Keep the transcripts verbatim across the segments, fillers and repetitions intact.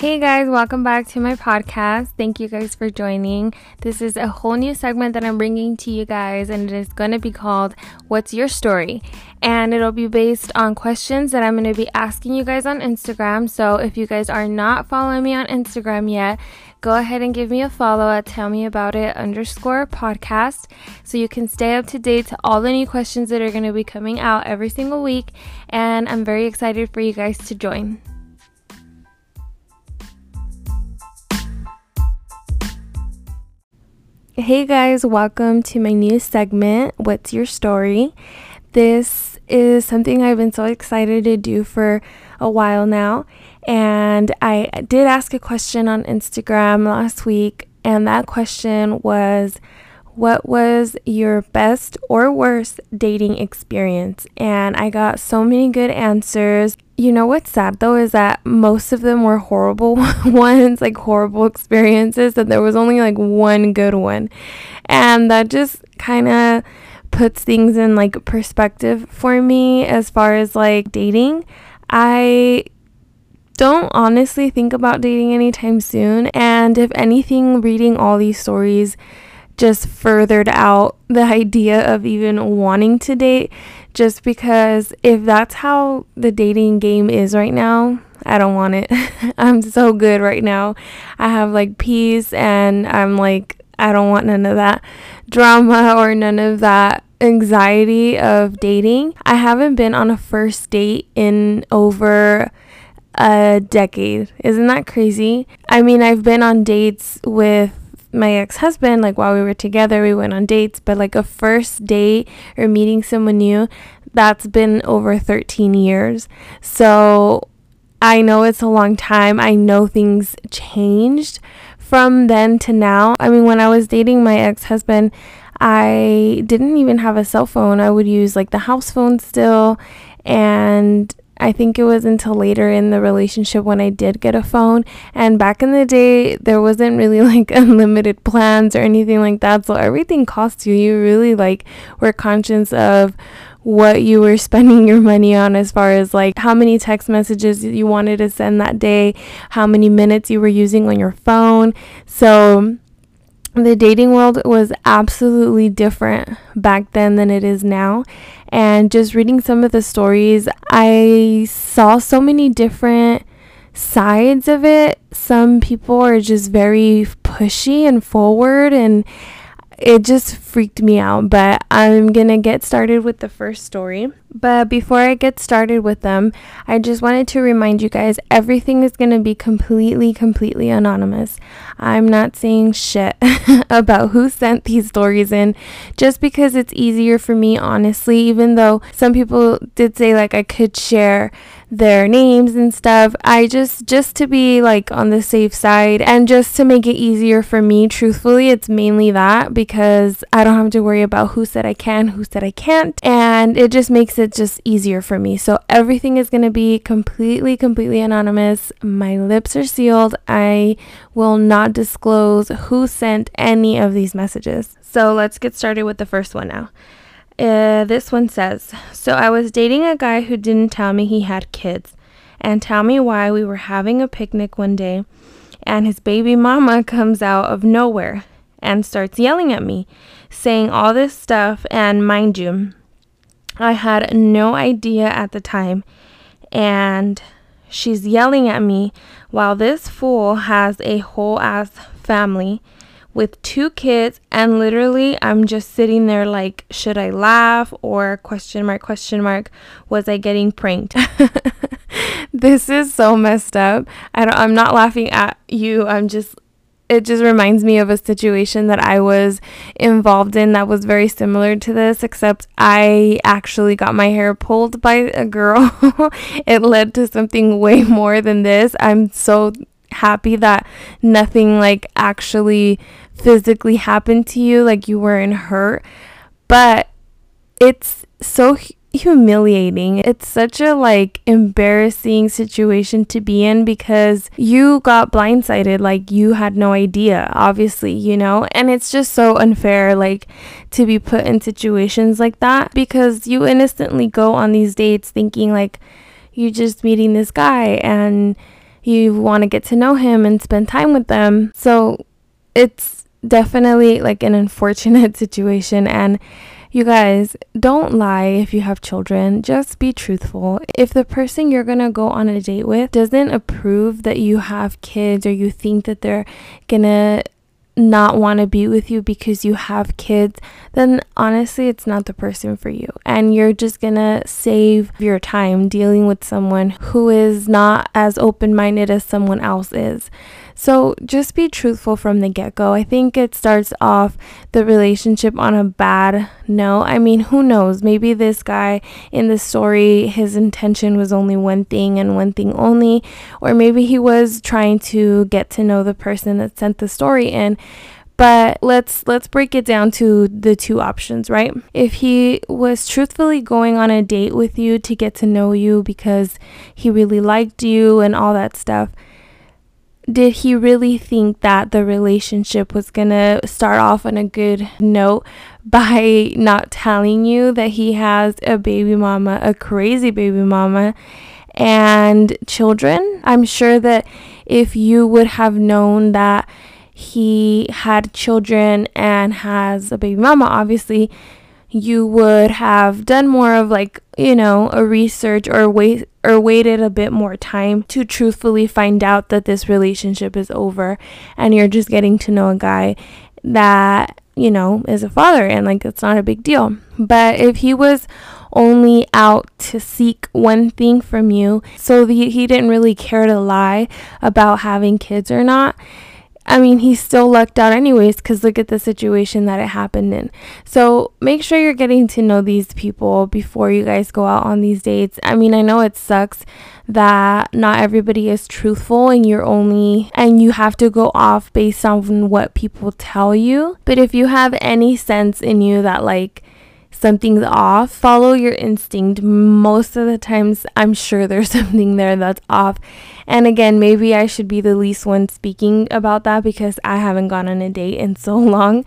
Hey guys, welcome back to my podcast. Thank you guys for joining. This is a whole new segment that I'm bringing to you guys, and it is going to be called What's Your Story? And it'll be based on questions that I'm going to be asking you guys on Instagram. So if you guys are not following me on Instagram yet, go ahead and give me a follow at tell me about it underscore podcast, so you can stay up to date to all the new questions that are going to be coming out every single week. And I'm very excited for you guys to join. Hey guys, welcome to my new segment, What's Your Story? This is something I've been so excited to do for a while now, and I did ask a question on Instagram last week, and that question was, what was your best or worst dating experience? And I got so many good answers. You know what's sad though is that most of them were horrible ones, like horrible experiences, and there was only like one good one. And that just kind of puts things in like perspective for me as far as like dating. I don't honestly think about dating anytime soon, and if anything, reading all these stories just furthered out the idea of even wanting to date, just because if that's how the dating game is right now, I don't want it. I'm so good right now. I have like peace, and I'm like, I don't want none of that drama or none of that anxiety of dating. I haven't been on a first date in over a decade. Isn't that crazy? I mean, I've been on dates with my ex-husband, like while we were together, we went on dates, but like a first date or meeting someone new, that's been over thirteen years. So I know it's a long time. I know things changed from then to now. I mean, when I was dating my ex-husband, I didn't even have a cell phone. I would use like the house phone still, and I think it was until later in the relationship when I did get a phone. And back in the day, there wasn't really like unlimited plans or anything like that, so everything cost you. You really like were conscious of what you were spending your money on, as far as like how many text messages you wanted to send that day, how many minutes you were using on your phone. So the dating world was absolutely different back then than it is now. And just reading some of the stories, I saw so many different sides of it. Some people are just very pushy and forward, and it just freaked me out. But I'm gonna get started with the first story. But before I get started with them, I just wanted to remind you guys, everything is gonna be completely, completely anonymous. I'm not saying shit about who sent these stories in, just because it's easier for me, honestly, even though some people did say like I could share their names and stuff. I just just to be like on the safe side, and just to make it easier for me, truthfully, it's mainly that, because I don't have to worry about who said I can, who said I can't, and it just makes it just easier for me. So everything is going to be completely, completely anonymous. My lips are sealed. I will not disclose who sent any of these messages. So let's get started with the first one now. Uh, this one says, so I was dating a guy who didn't tell me he had kids and tell me why. We were having a picnic one day, and his baby mama comes out of nowhere and starts yelling at me, saying all this stuff. And mind you, I had no idea at the time, and she's yelling at me while this fool has a whole ass family with two kids, and literally I'm just sitting there like, should I laugh or question mark question mark was I getting pranked? This is so messed up. I don't, I'm not laughing at you. I'm just it just reminds me of a situation that I was involved in that was very similar to this, except I actually got my hair pulled by a girl. It led to something way more than this. I'm so happy that nothing like actually physically happened to you, like you weren't hurt, but it's so hu- humiliating. It's such a like embarrassing situation to be in, because you got blindsided, like you had no idea, obviously, you know. And it's just so unfair, like, to be put in situations like that, because you innocently go on these dates thinking like you're just meeting this guy, and you want to get to know him and spend time with them. So it's definitely like an unfortunate situation. And you guys, don't lie if you have children. Just be truthful. If the person you're gonna go on a date with doesn't approve that you have kids, or you think that they're gonna not want to be with you because you have kids, then honestly, it's not the person for you. And you're just gonna save your time dealing with someone who is not as open-minded as someone else is. So just be truthful from the get-go. I think it starts off the relationship on a bad note. I mean, who knows? Maybe this guy in the story, his intention was only one thing and one thing only. Or maybe he was trying to get to know the person that sent the story in. But let's let's break it down to the two options, right? If he was truthfully going on a date with you to get to know you because he really liked you and all that stuff, did he really think that the relationship was gonna start off on a good note by not telling you that he has a baby mama, a crazy baby mama, and children? I'm sure that if you would have known that he had children and has a baby mama, obviously, you would have done more of like, you know, a research or wait or waited a bit more time to truthfully find out that this relationship is over and you're just getting to know a guy that, you know, is a father, and like, it's not a big deal. But if he was only out to seek one thing from you, so the, he didn't really care to lie about having kids or not, I mean, he still lucked out anyways, because look at the situation that it happened in. So make sure you're getting to know these people before you guys go out on these dates. I mean, I know it sucks that not everybody is truthful and you're only, and you have to go off based on what people tell you. But if you have any sense in you that like something's off, follow your instinct. Most of the times, I'm sure there's something there that's off. And again, maybe I should be the least one speaking about that because I haven't gone on a date in so long.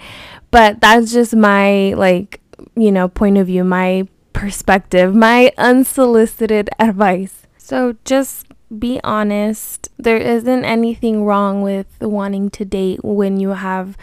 But that's just my, like, you know, point of view, my perspective, my unsolicited advice. So just be honest. There isn't anything wrong with wanting to date when you have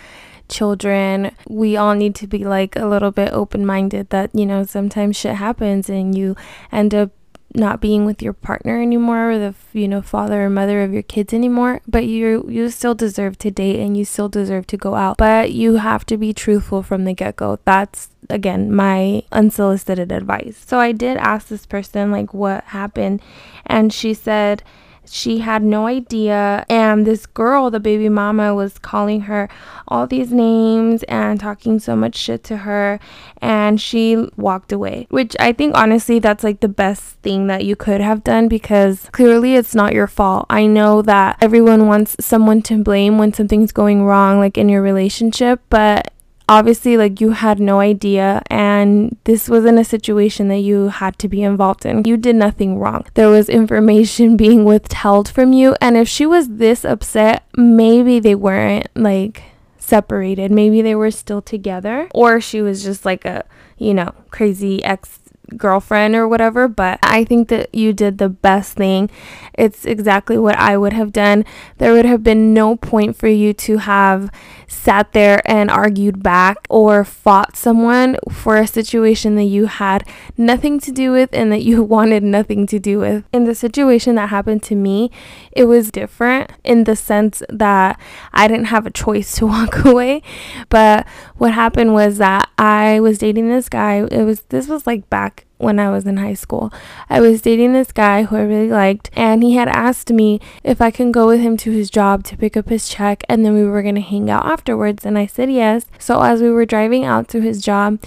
children. We all need to be like a little bit open-minded that, you know, sometimes shit happens and you end up not being with your partner anymore, or the, you know, father or mother of your kids anymore. But you you still deserve to date and you still deserve to go out, but you have to be truthful from the get-go. That's, again, my unsolicited advice. So I did ask this person like what happened, and she said she had no idea, and this girl, the baby mama, was calling her all these names and talking so much shit to her, and she walked away. Which I think, honestly, that's like the best thing that you could have done, because clearly it's not your fault. I know that everyone wants someone to blame when something's going wrong, like in your relationship, but obviously, like, you had no idea, and this wasn't a situation that you had to be involved in. You did nothing wrong. There was information being withheld from you, and if she was this upset, maybe they weren't, like, separated. Maybe they were still together, or she was just, like, a, you know, crazy ex girlfriend or whatever. But I think that you did the best thing. It's exactly what I would have done. There would have been no point for you to have sat there and argued back or fought someone for a situation that you had nothing to do with and that you wanted nothing to do with. In the situation that happened to me, it was different in the sense that I didn't have a choice to walk away. But what happened was that I was dating this guy. It was this was like back when I was in high school. I was dating this guy who I really liked, and he had asked me if I can go with him to his job to pick up his check, and then we were going to hang out afterwards, and I said yes. So as we were driving out to his job,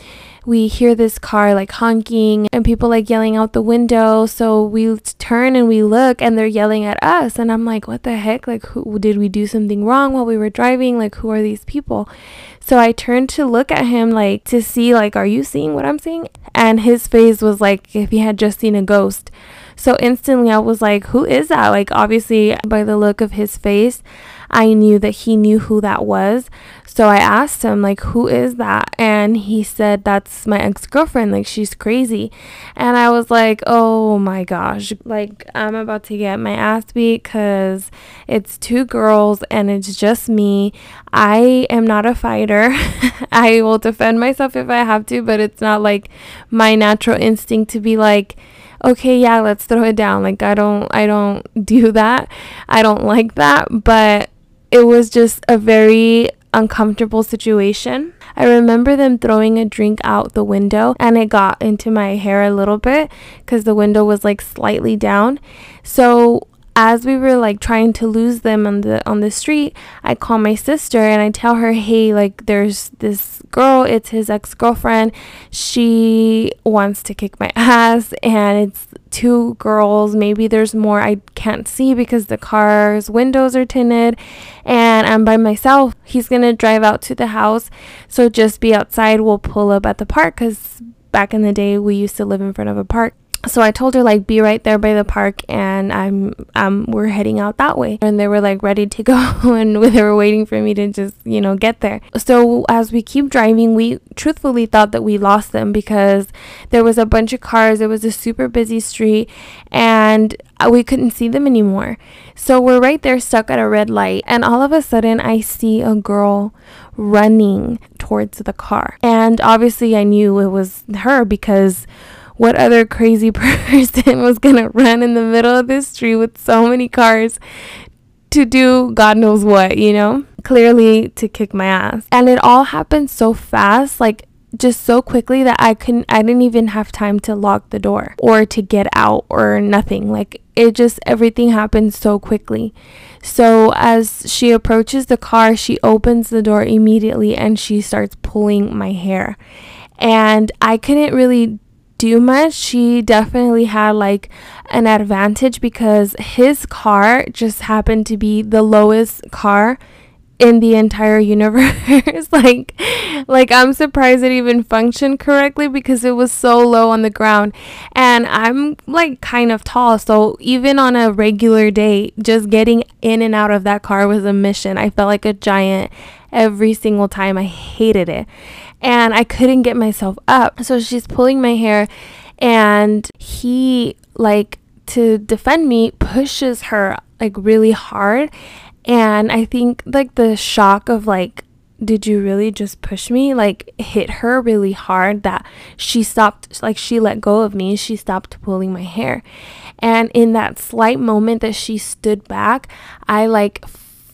we hear this car like honking and people like yelling out the window. So we turn and we look, and they're yelling at us, and I'm like, what the heck? Like, who did we do something wrong while we were driving? Like, who are these people? So I turned to look at him, like, to see, like, are you seeing what I'm seeing? And his face was like if he had just seen a ghost. So instantly I was like, who is that? Like, obviously by the look of his face, I knew that he knew who that was. So I asked him, like, who is that? And he said, that's my ex-girlfriend. Like, she's crazy. And I was like, oh my gosh. Like, I'm about to get my ass beat because it's two girls and it's just me. I am not a fighter. I will defend myself if I have to, but it's not like my natural instinct to be like, okay, yeah, let's throw it down. Like, I don't, I don't do that. I don't like that. But it was just a very uncomfortable situation. I remember them throwing a drink out the window, and it got into my hair a little bit because the window was like slightly down. So as we were like trying to lose them on the on the street, I call my sister and I tell her, hey, like, there's this girl, it's his ex-girlfriend, she wants to kick my ass, and it's two girls, maybe there's more, I can't see because the car's windows are tinted, and I'm by myself. He's gonna drive out to the house, so just be outside, we'll pull up at the park, because back in the day we used to live in front of a park. So I told her, like, be right there by the park, and I'm um we're heading out that way. And they were like ready to go and they were waiting for me to just, you know, get there. So as we keep driving, we truthfully thought that we lost them because there was a bunch of cars, it was a super busy street, and we couldn't see them anymore. So we're right there stuck at a red light, and all of a sudden I see a girl running towards the car. And obviously I knew it was her because what other crazy person was gonna run in the middle of this street with so many cars to do God knows what, you know? Clearly to kick my ass. And it all happened so fast, like just so quickly that I couldn't, I didn't even have time to lock the door or to get out or nothing. Like, it just, everything happened so quickly. So as she approaches the car, she opens the door immediately and she starts pulling my hair. And I couldn't really do much. She definitely had like an advantage because his car just happened to be the lowest car in the entire universe. like like I'm surprised it even functioned correctly because it was so low on the ground, and I'm like kind of tall, so even on a regular day just getting in and out of that car was a mission. I felt like a giant every single time. I hated it. And I couldn't get myself up. So she's pulling my hair, and he, like, to defend me, pushes her like really hard. And I think like the shock of like, did you really just push me? Like, hit her really hard that she stopped, like, she let go of me. She stopped pulling my hair. And in that slight moment that she stood back, I like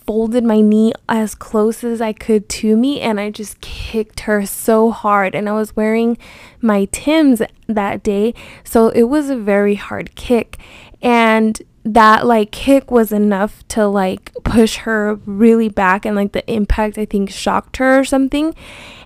folded my knee as close as I could to me, and I just kicked her so hard. And I was wearing my Tims that day, so it was a very hard kick, and that like kick was enough to like push her really back, and like the impact I think shocked her or something.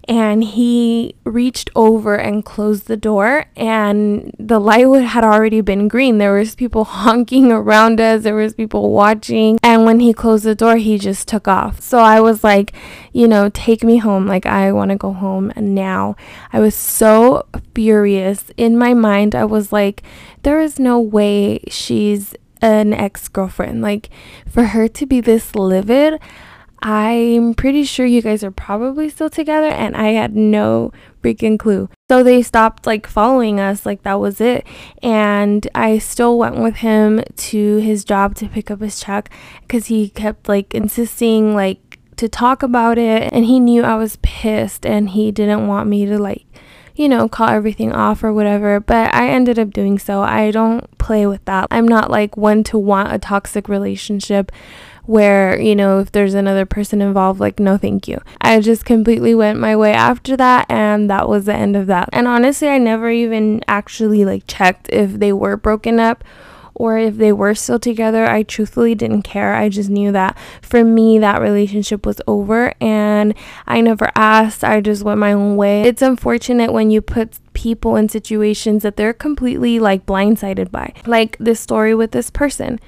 And he reached over and closed the door, and the light had already been green. There was people honking around us, there was people watching, and when he closed the door he just took off. So I was like, you know, take me home, like I want to go home now. I was so furious. In my mind I was like, there is no way she's an ex-girlfriend, like for her to be this livid. I'm pretty sure you guys are probably still together, and I had no freaking clue. So they stopped like following us, like that was it. And I still went with him to his job to pick up his check because he kept like insisting like to talk about it, and he knew I was pissed and he didn't want me to like, you know, call everything off or whatever. But I ended up doing so. I don't play with that. I'm not like one to want a toxic relationship where, you know, if there's another person involved, like, no thank you. I just completely went my way after that, and that was the end of that. And honestly, I never even actually like checked if they were broken up or if they were still together. I truthfully didn't care. I just knew that for me that relationship was over, and I never asked. I just went my own way. It's unfortunate when you put people in situations that they're completely like blindsided by, like this story with this person.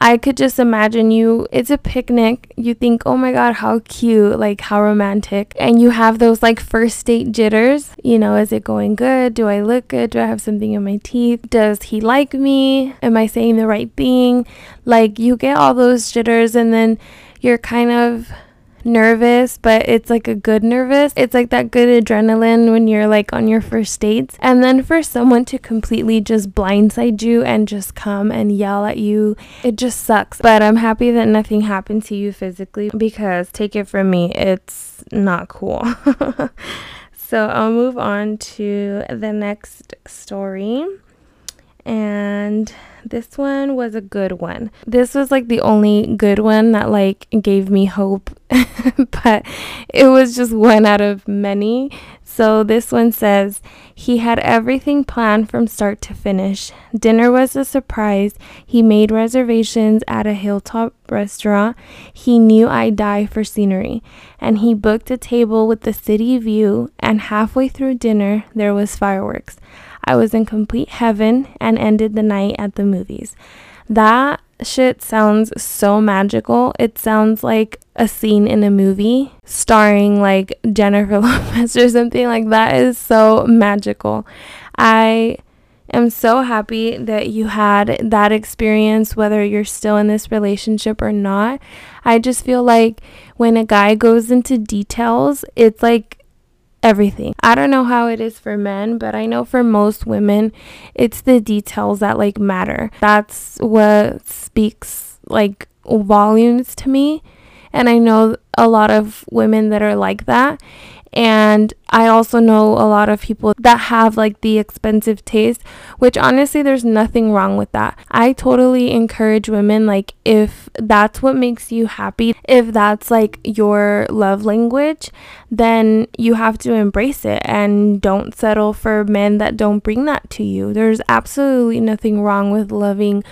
I could just imagine you, it's a picnic, you think, oh my god, how cute, like how romantic, and you have those like first date jitters, you know, is it going good, do I look good, do I have something in my teeth, does he like me, am I saying the right thing, like you get all those jitters, and then you're kind of nervous, but it's like a good nervous. It's like that good adrenaline when you're like on your first dates. And then for someone to completely just blindside you and just come and yell at you, it just sucks. But I'm happy that nothing happened to you physically, because take it from me, it's not cool. So I'll move on to the next story. And this one was a good one. This was like the only good one that like gave me hope, but it was just one out of many. So this one says, he had everything planned from start to finish. Dinner was a surprise. He made reservations at a hilltop restaurant. He knew I die for scenery, and he booked a table with the city view, and halfway through dinner, there was fireworks. I was in complete heaven and ended the night at the movies. That shit sounds so magical. It sounds like a scene in a movie starring like Jennifer Lopez or something like that. It is so magical. I am so happy that you had that experience, whether you're still in this relationship or not. I just feel like when a guy goes into details, it's like everything. I don't know how it is for men, but I know for most women, it's the details that like matter. That's what speaks like volumes to me. And I know a lot of women that are like that. And I also know a lot of people that have like the expensive taste, which honestly, there's nothing wrong with that. I totally encourage women, like if that's what makes you happy, if that's like your love language, then you have to embrace it and don't settle for men that don't bring that to you. There's absolutely nothing wrong with loving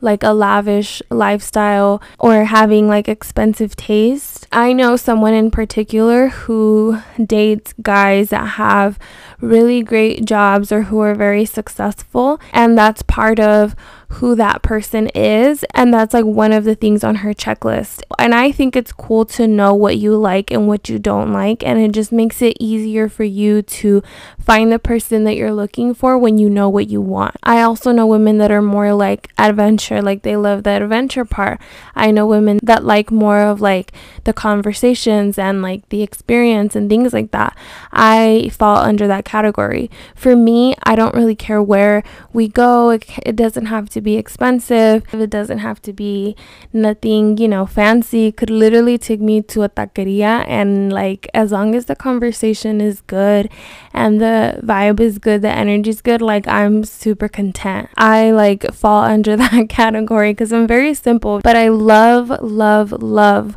like a lavish lifestyle or having like expensive taste. I know someone in particular who dates guys that have really great jobs or who are very successful, and that's part of who that person is, and that's like one of the things on her checklist. And I think it's cool to know what you like and what you don't like, and it just makes it easier for you to find the person that you're looking for when you know what you want. I also know women that are more like adventure, like they love the adventure part. I know women that like more of like the conversations and like the experience and things like that. I fall under that category. For me, I don't really care where we go. It, it doesn't have to be expensive. It doesn't have to be nothing, you know, fancy. It could literally take me to a taqueria, and like as long as the conversation is good and the vibe is good, the energy is good, like I'm super content. I like fall under that category because I'm very simple, but I love, love, love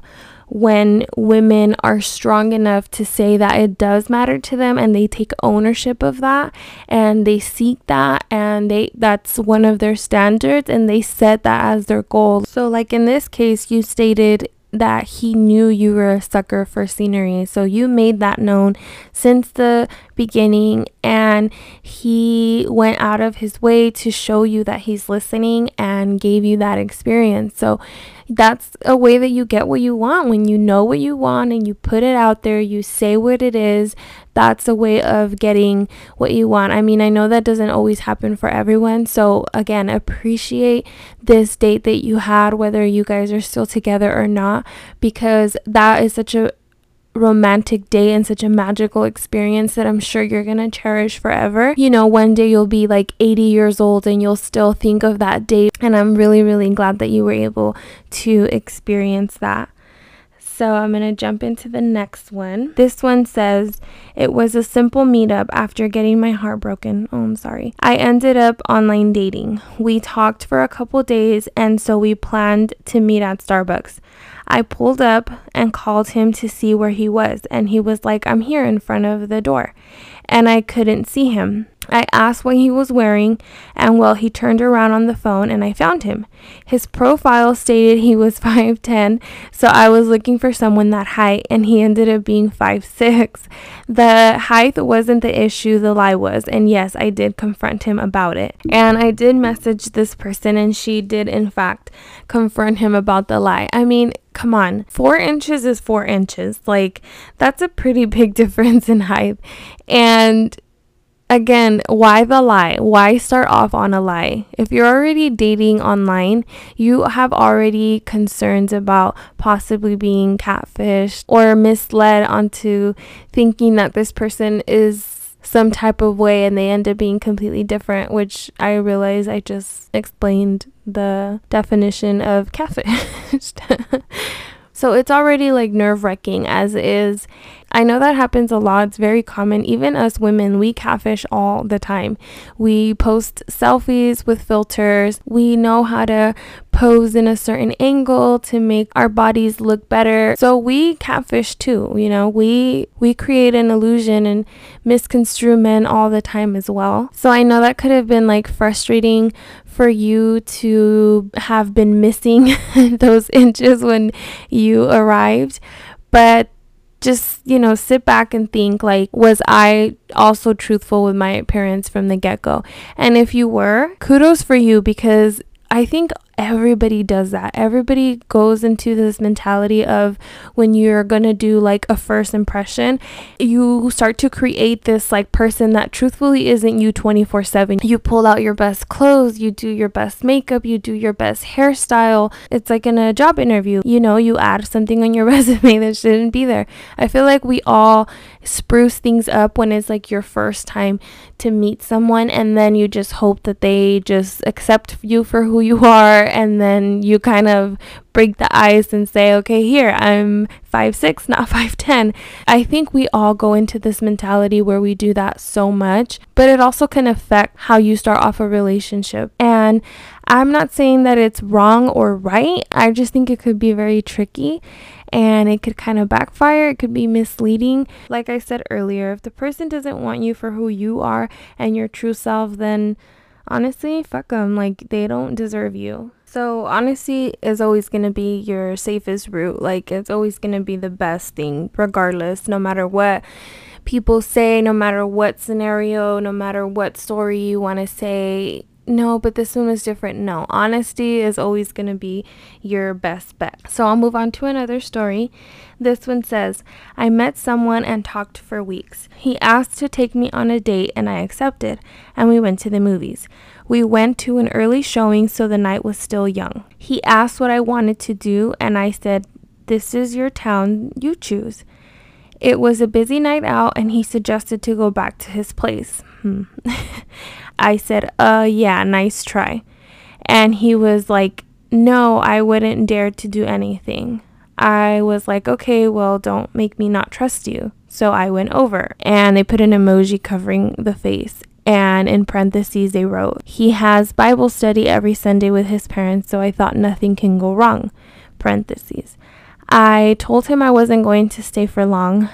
when women are strong enough to say that it does matter to them, and they take ownership of that, and they seek that, and they that's one of their standards, and they set that as their goal. So like in this case, you stated that he knew you were a sucker for scenery, so you made that known since the beginning, and he went out of his way to show you that he's listening and gave you that experience. So that's a way that you get what you want. When you know what you want and you put it out there, you say what it is, that's a way of getting what you want. I mean, I know that doesn't always happen for everyone. So again, appreciate this date that you had, whether you guys are still together or not, because that is such a romantic day and such a magical experience that I'm sure you're gonna cherish forever. You know, one day you'll be like eighty years old and you'll still think of that day, and I'm really really glad that you were able to experience that. So I'm gonna jump into the next one. This one says, it was a simple meetup after getting my heart broken. Oh, I'm sorry. I ended up online dating. We talked for a couple days, and so we planned to meet at Starbucks. I pulled up and called him to see where he was, and he was like, I'm here in front of the door, and I couldn't see him. I asked what he was wearing, and well, he turned around on the phone and I found him. His profile stated he was five ten, so I was looking for someone that height, and he ended up being five six. The height wasn't the issue, the lie was, and yes, I did confront him about it. And I did message this person, and she did in fact confront him about the lie. I mean, come on, four inches is four inches. Like, that's a pretty big difference in height. And Again, why the lie? Why start off on a lie? If you're already dating online, you have already concerns about possibly being catfished or misled onto thinking that this person is some type of way and they end up being completely different, which I realize I just explained the definition of catfished. So it's already like nerve-wracking as is. I know that happens a lot. It's very common. Even us women, we catfish all the time. We post selfies with filters. We know how to pose in a certain angle to make our bodies look better. So we catfish too. You know, we we create an illusion and misconstrue men all the time as well. So I know that could have been like frustrating for you to have been missing those inches when you arrived, but just, you know, sit back and think, like, was I also truthful with my parents from the get-go? And if you were, kudos for you, because I think everybody does that. Everybody goes into this mentality of when you're gonna do like a first impression, you start to create this like person that truthfully isn't you twenty-four seven. You pull out your best clothes, you do your best makeup, you do your best hairstyle. It's like in a job interview, you know, you add something on your resume that shouldn't be there. I feel like we all spruce things up when it's like your first time to meet someone, and then you just hope that they just accept you for who you are. And then you kind of break the ice and say, okay, here, I'm five six, not five ten. I think we all go into this mentality where we do that so much, but it also can affect how you start off a relationship. And I'm not saying that it's wrong or right. I just think it could be very tricky and it could kind of backfire. It could be misleading. Like I said earlier, if the person doesn't want you for who you are and your true self, then honestly, fuck them. Like, they don't deserve you. So honesty is always going to be your safest route. Like, it's always going to be the best thing, regardless, no matter what people say, no matter what scenario, no matter what story you want to say. No, but this one was different. No, honesty is always going to be your best bet. So I'll move on to another story. This one says, I met someone and talked for weeks. He asked to take me on a date and I accepted, and we went to the movies. We went to an early showing, so the night was still young. He asked what I wanted to do, and I said, this is your town, you choose. It was a busy night out, and he suggested to go back to his place. Hmm. I said, uh, yeah, nice try. And he was like, no, I wouldn't dare to do anything. I was like, okay, well, don't make me not trust you. So I went over, and they put an emoji covering the face. And in parentheses, they wrote, he has Bible study every Sunday with his parents, so I thought nothing can go wrong. Parentheses. I told him I wasn't going to stay for long.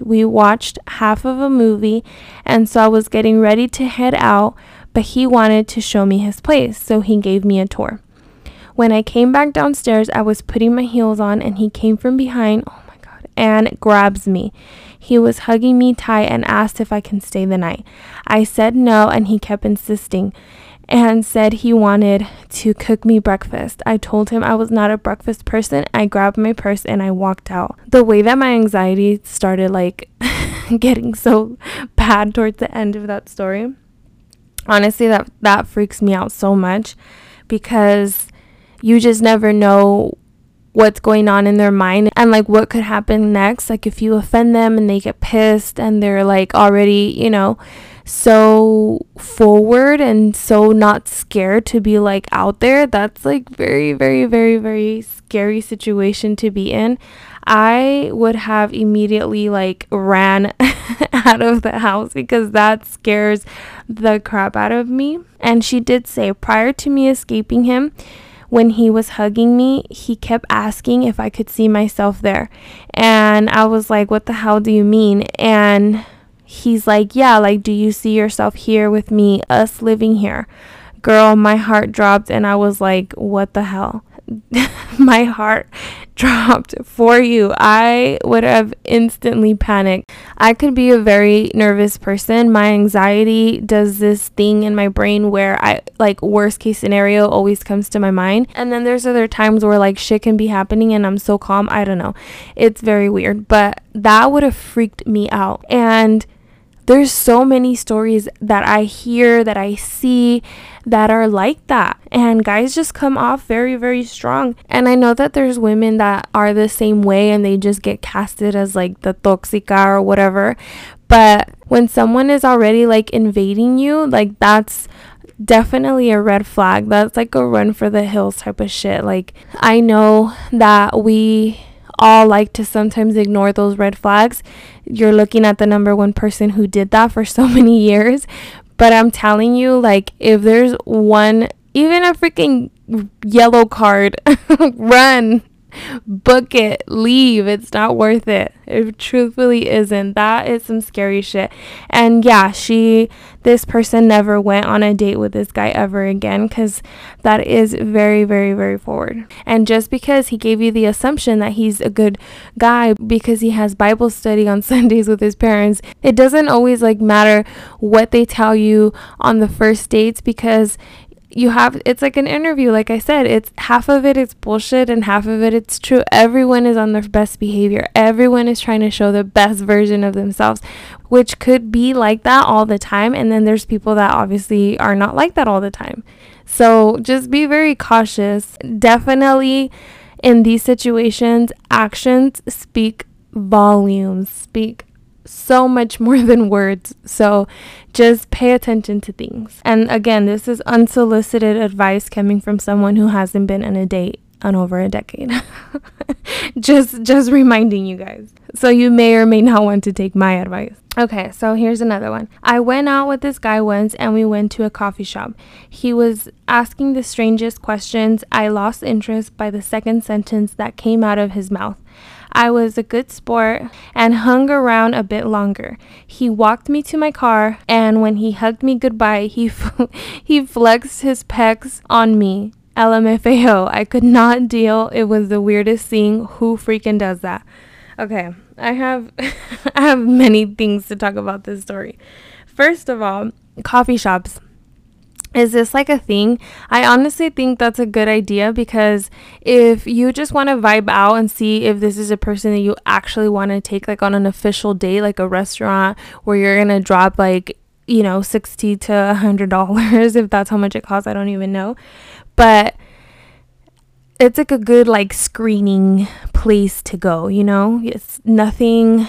We watched half of a movie, and so I was getting ready to head out, but he wanted to show me his place, so he gave me a tour. When I came back downstairs, I was putting my heels on, and he came from behind, oh my God, and grabs me. He was hugging me tight and asked if I can stay the night. I said no, and he kept insisting and said he wanted to cook me breakfast. I told him I was not a breakfast person. I grabbed my purse and I walked out. The way that my anxiety started like getting so bad towards the end of that story, honestly, that that freaks me out so much, because you just never know what's going on in their mind and like what could happen next. Like if you offend them and they get pissed and they're like already, you know, so forward and so not scared to be like out there. That's like very, very, very, very scary situation to be in. I would have immediately like ran out of the house, because that scares the crap out of me. And she did say, prior to me escaping him, when he was hugging me, he kept asking if I could see myself there. And I was like, what the hell do you mean? And he's like, yeah, like, do you see yourself here with me, us living here? Girl, my heart dropped, and I was like, what the hell? My heart dropped for you. I would have instantly panicked. I could be a very nervous person. My anxiety does this thing in my brain where I like worst case scenario always comes to my mind, and then there's other times where like shit can be happening and I'm so calm. I don't know, it's very weird, but that would have freaked me out. And There's so many stories that I hear, that I see, that are like that. And guys just come off very, very strong. And I know that there's women that are the same way and they just get casted as like the tóxica or whatever. But when someone is already like invading you, like that's definitely a red flag. That's like a run for the hills type of shit. Like I know that we all like to sometimes ignore those red flags. You're looking at the number one person who did that for so many years, but I'm telling you, like, if there's one, even a freaking yellow card, run, book it, leave. It's not worth it. It truthfully isn't. That is some scary shit. And yeah, she this person never went on a date with this guy ever again, because that is very, very, very forward. And just because he gave you the assumption that he's a good guy because he has Bible study on Sundays with his parents, it doesn't always like matter what they tell you on the first dates, because you have, it's like an interview. Like I said, it's half of it is bullshit and half of it it's true. Everyone is on their best behavior. Everyone is trying to show the best version of themselves, which could be like that all the time. And then there's people that obviously are not like that all the time. So just be very cautious. Definitely in these situations, actions speak volumes, speak so much more than words. So just pay attention to things. And again, this is unsolicited advice coming from someone who hasn't been on a date in over a decade. just just reminding you guys, so you may or may not want to take my advice. Okay, so here's another one. I went out with this guy once and we went to a coffee shop. He was asking the strangest questions. I lost interest by the second sentence that came out of his mouth. I was a good sport and hung around a bit longer. He walked me to my car, and when he hugged me goodbye, he f- he flexed his pecs on me. L M F A O. I could not deal. It was the weirdest thing. Who freaking does that? Okay, I have I have many things to talk about this story. First of all, coffee shops. Is this like a thing? I honestly think that's a good idea, because if you just want to vibe out and see if this is a person that you actually want to take like on an official date, like a restaurant where you're going to drop like, you know, sixty to one hundred dollars, if that's how much it costs, I don't even know. But it's like a good like screening place to go, you know? It's nothing...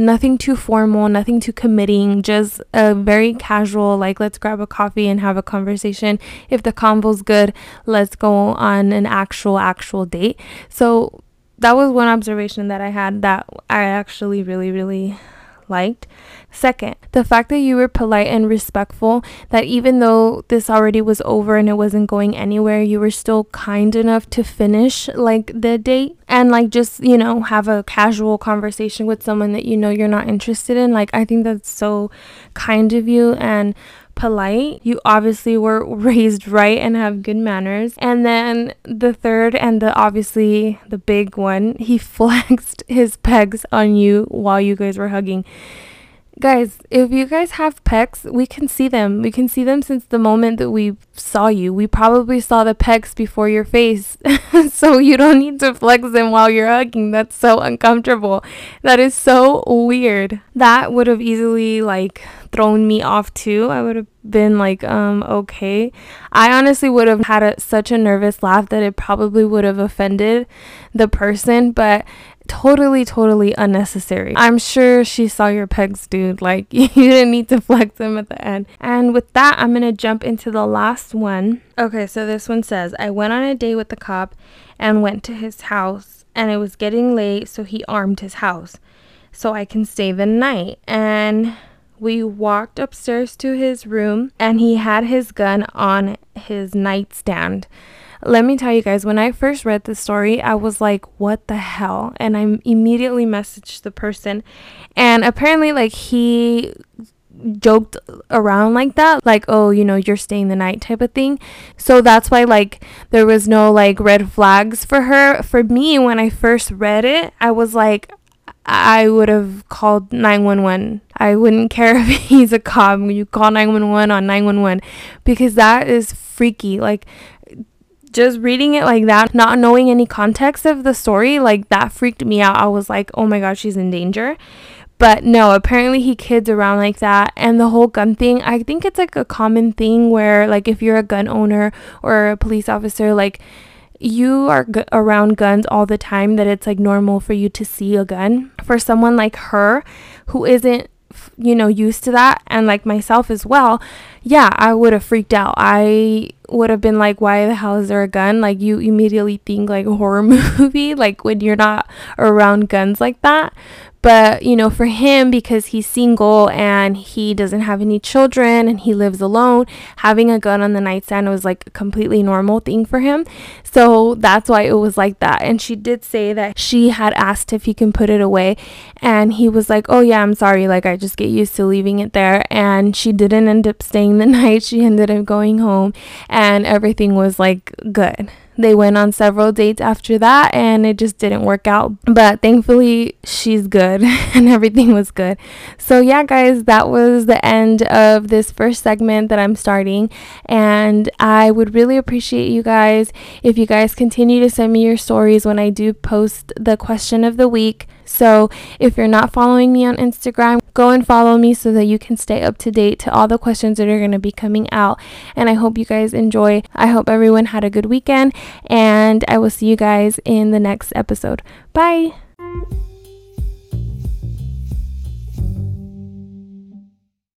Nothing too formal, nothing too committing, just a very casual, like, let's grab a coffee and have a conversation. If the convo's good, let's go on an actual, actual date. So that was one observation that I had that I actually really, really liked. Second, the fact that you were polite and respectful, that even though this already was over and it wasn't going anywhere, you were still kind enough to finish like the date and like just, you know, have a casual conversation with someone that you know you're not interested in. Like, I think that's so kind of you and polite. You obviously were raised right and have good manners. And then the third and the obviously the big one, he flexed his pecs on you while you guys were hugging. Guys, if you guys have pecs, we can see them. We can see them since the moment that we saw you. We probably saw the pecs before your face. So you don't need to flex them while you're hugging. That's so uncomfortable. That is so weird. That would have easily like thrown me off too. I would have been like, um, okay. I honestly would have had a, such a nervous laugh that it probably would have offended the person, but totally totally unnecessary. I'm sure she saw your pecs, dude. Like, you didn't need to flex them at the end. And with that, I'm gonna jump into the last one. Okay, so this one says, I went on a date with the cop and went to his house, and it was getting late, so he armed his house so I can stay the night. And we walked upstairs to his room, and he had his gun on his nightstand. Let me tell you guys, when I first read the story, I was like, what the hell? And I immediately messaged the person. And apparently, like, he joked around like that, like, oh, you know, you're staying the night type of thing. So that's why, like, there was no, like, red flags for her. For me, when I first read it, I was like, I would have called nine one one. I wouldn't care if he's a cop. You call nine one one on nine one one, because that is freaky. Like, just reading it like that, not knowing any context of the story, like, that freaked me out. I was like, oh my god, she's in danger. But no, apparently he kids around like that. And the whole gun thing, I think it's like a common thing where like if you're a gun owner or a police officer, like you are g- around guns all the time, that it's like normal for you to see a gun. For someone like her who isn't, you know, used to that, and like myself as well, yeah, I would have freaked out. I would have been like, why the hell is there a gun? Like, you immediately think like a horror movie, like when you're not around guns like that. But, you know, for him, because he's single and he doesn't have any children and he lives alone, having a gun on the nightstand was like a completely normal thing for him. So that's why it was like that. And she did say that she had asked if he can put it away, and he was like, oh yeah, I'm sorry, like I just get used to leaving it there. And she didn't end up staying the night. She ended up going home, and everything was like good. They went on several dates after that, and it just didn't work out. But thankfully, she's good and everything was good. So yeah, guys, that was the end of this first segment that I'm starting. And I would really appreciate you guys if you guys continue to send me your stories when I do post the question of the week. So if you're not following me on Instagram, go and follow me so that you can stay up to date to all the questions that are going to be coming out. And I hope you guys enjoy. I hope everyone had a good weekend, and I will see you guys in the next episode. Bye.